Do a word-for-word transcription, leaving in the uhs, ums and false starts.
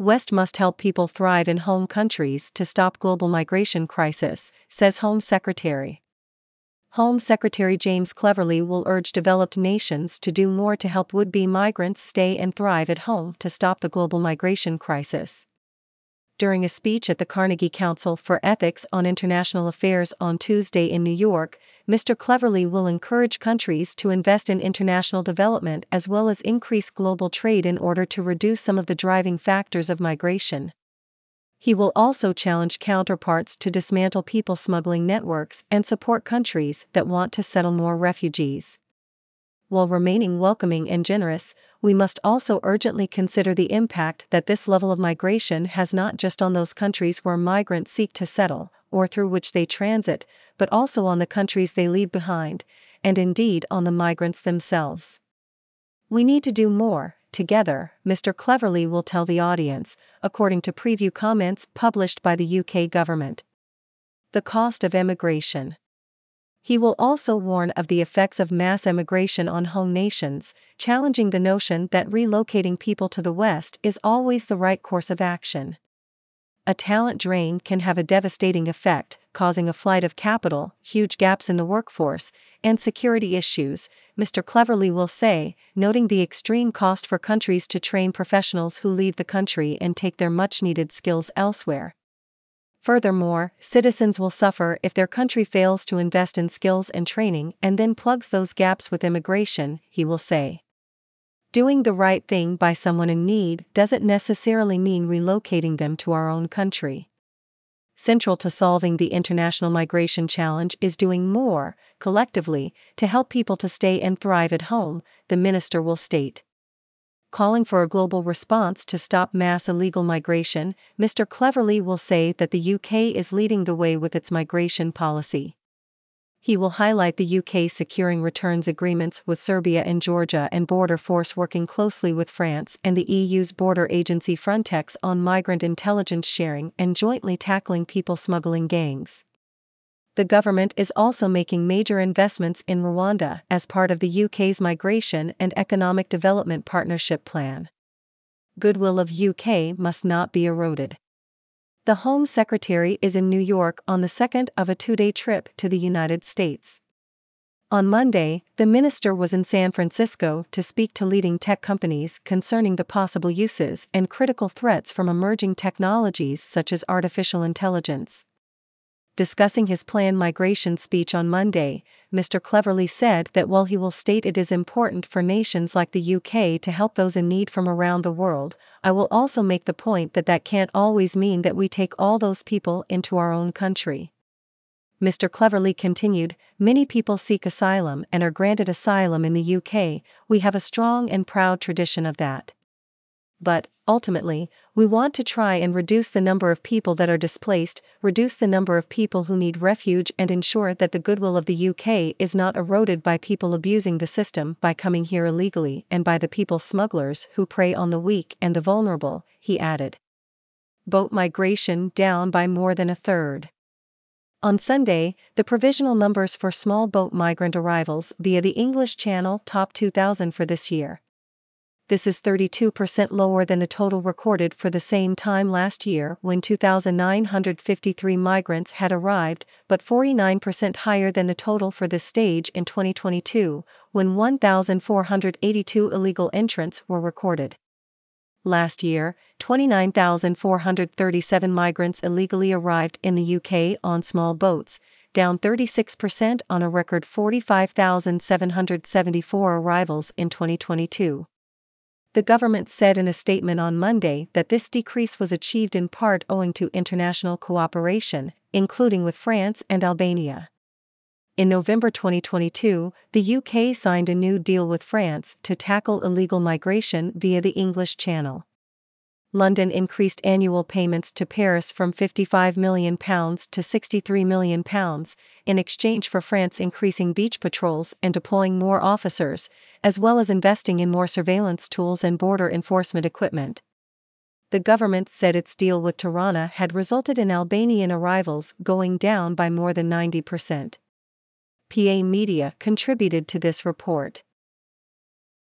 West must help people thrive in home countries to stop global migration crisis, says Home Secretary. Home Secretary James Cleverly will urge developed nations to do more to help would-be migrants stay and thrive at home to stop the global migration crisis. During a speech at the Carnegie Council for Ethics on International Affairs on Tuesday in New York, Mister Cleverly will encourage countries to invest in international development as well as increase global trade in order to reduce some of the driving factors of migration. He will also challenge counterparts to dismantle people smuggling networks and support countries that want to settle more refugees. While remaining welcoming and generous, we must also urgently consider the impact that this level of migration has not just on those countries where migrants seek to settle, or through which they transit, but also on the countries they leave behind, and indeed on the migrants themselves. We need to do more, together, Mister Cleverly will tell the audience, according to preview comments published by the U K government. The cost of emigration. He will also warn of the effects of mass emigration on home nations, challenging the notion that relocating people to the West is always the right course of action. A talent drain can have a devastating effect, causing a flight of capital, huge gaps in the workforce, and security issues, Mister Cleverly will say, noting the extreme cost for countries to train professionals who leave the country and take their much-needed skills elsewhere. Furthermore, citizens will suffer if their country fails to invest in skills and training and then plugs those gaps with immigration, he will say. Doing the right thing by someone in need doesn't necessarily mean relocating them to our own country. Central to solving the international migration challenge is doing more, collectively, to help people to stay and thrive at home, the minister will state. Calling for a global response to stop mass illegal migration, Mister Cleverly will say that the U K is leading the way with its migration policy. He will highlight the U K securing returns agreements with Serbia and Georgia and Border Force working closely with France and the E U's border agency Frontex on migrant intelligence sharing and jointly tackling people smuggling gangs. The government is also making major investments in Rwanda as part of the U K's Migration and Economic Development Partnership Plan. Goodwill of U K must not be eroded. The Home Secretary is in New York on the second of a two-day trip to the United States. On Monday, the minister was in San Francisco to speak to leading tech companies concerning the possible uses and critical threats from emerging technologies such as artificial intelligence. Discussing his planned migration speech on Monday, Mister Cleverly said that while he will state it is important for nations like the U K to help those in need from around the world, I will also make the point that that can't always mean that we take all those people into our own country. Mister Cleverly continued, many people seek asylum and are granted asylum in the U K, we have a strong and proud tradition of that. But, ultimately, we want to try and reduce the number of people that are displaced, reduce the number of people who need refuge and ensure that the goodwill of the U K is not eroded by people abusing the system by coming here illegally and by the people smugglers who prey on the weak and the vulnerable, he added. Boat migration down by more than a third. On Sunday, the provisional numbers for small boat migrant arrivals via the English Channel topped two thousand for this year. This is thirty-two percent lower than the total recorded for the same time last year when two thousand nine hundred fifty-three migrants had arrived, but forty-nine percent higher than the total for this stage in twenty twenty-two, when one thousand four hundred eighty-two illegal entrants were recorded. Last year, twenty-nine thousand four hundred thirty-seven migrants illegally arrived in the U K on small boats, down thirty-six percent on a record forty-five thousand seven hundred seventy-four arrivals in twenty twenty-two. The government said in a statement on Monday that this decrease was achieved in part owing to international cooperation, including with France and Albania. In November twenty twenty-two, the U K signed a new deal with France to tackle illegal migration via the English Channel. London increased annual payments to Paris from fifty-five million pounds to sixty-three million pounds, in exchange for France increasing beach patrols and deploying more officers, as well as investing in more surveillance tools and border enforcement equipment. The government said its deal with Tirana had resulted in Albanian arrivals going down by more than ninety percent. P A Media contributed to this report.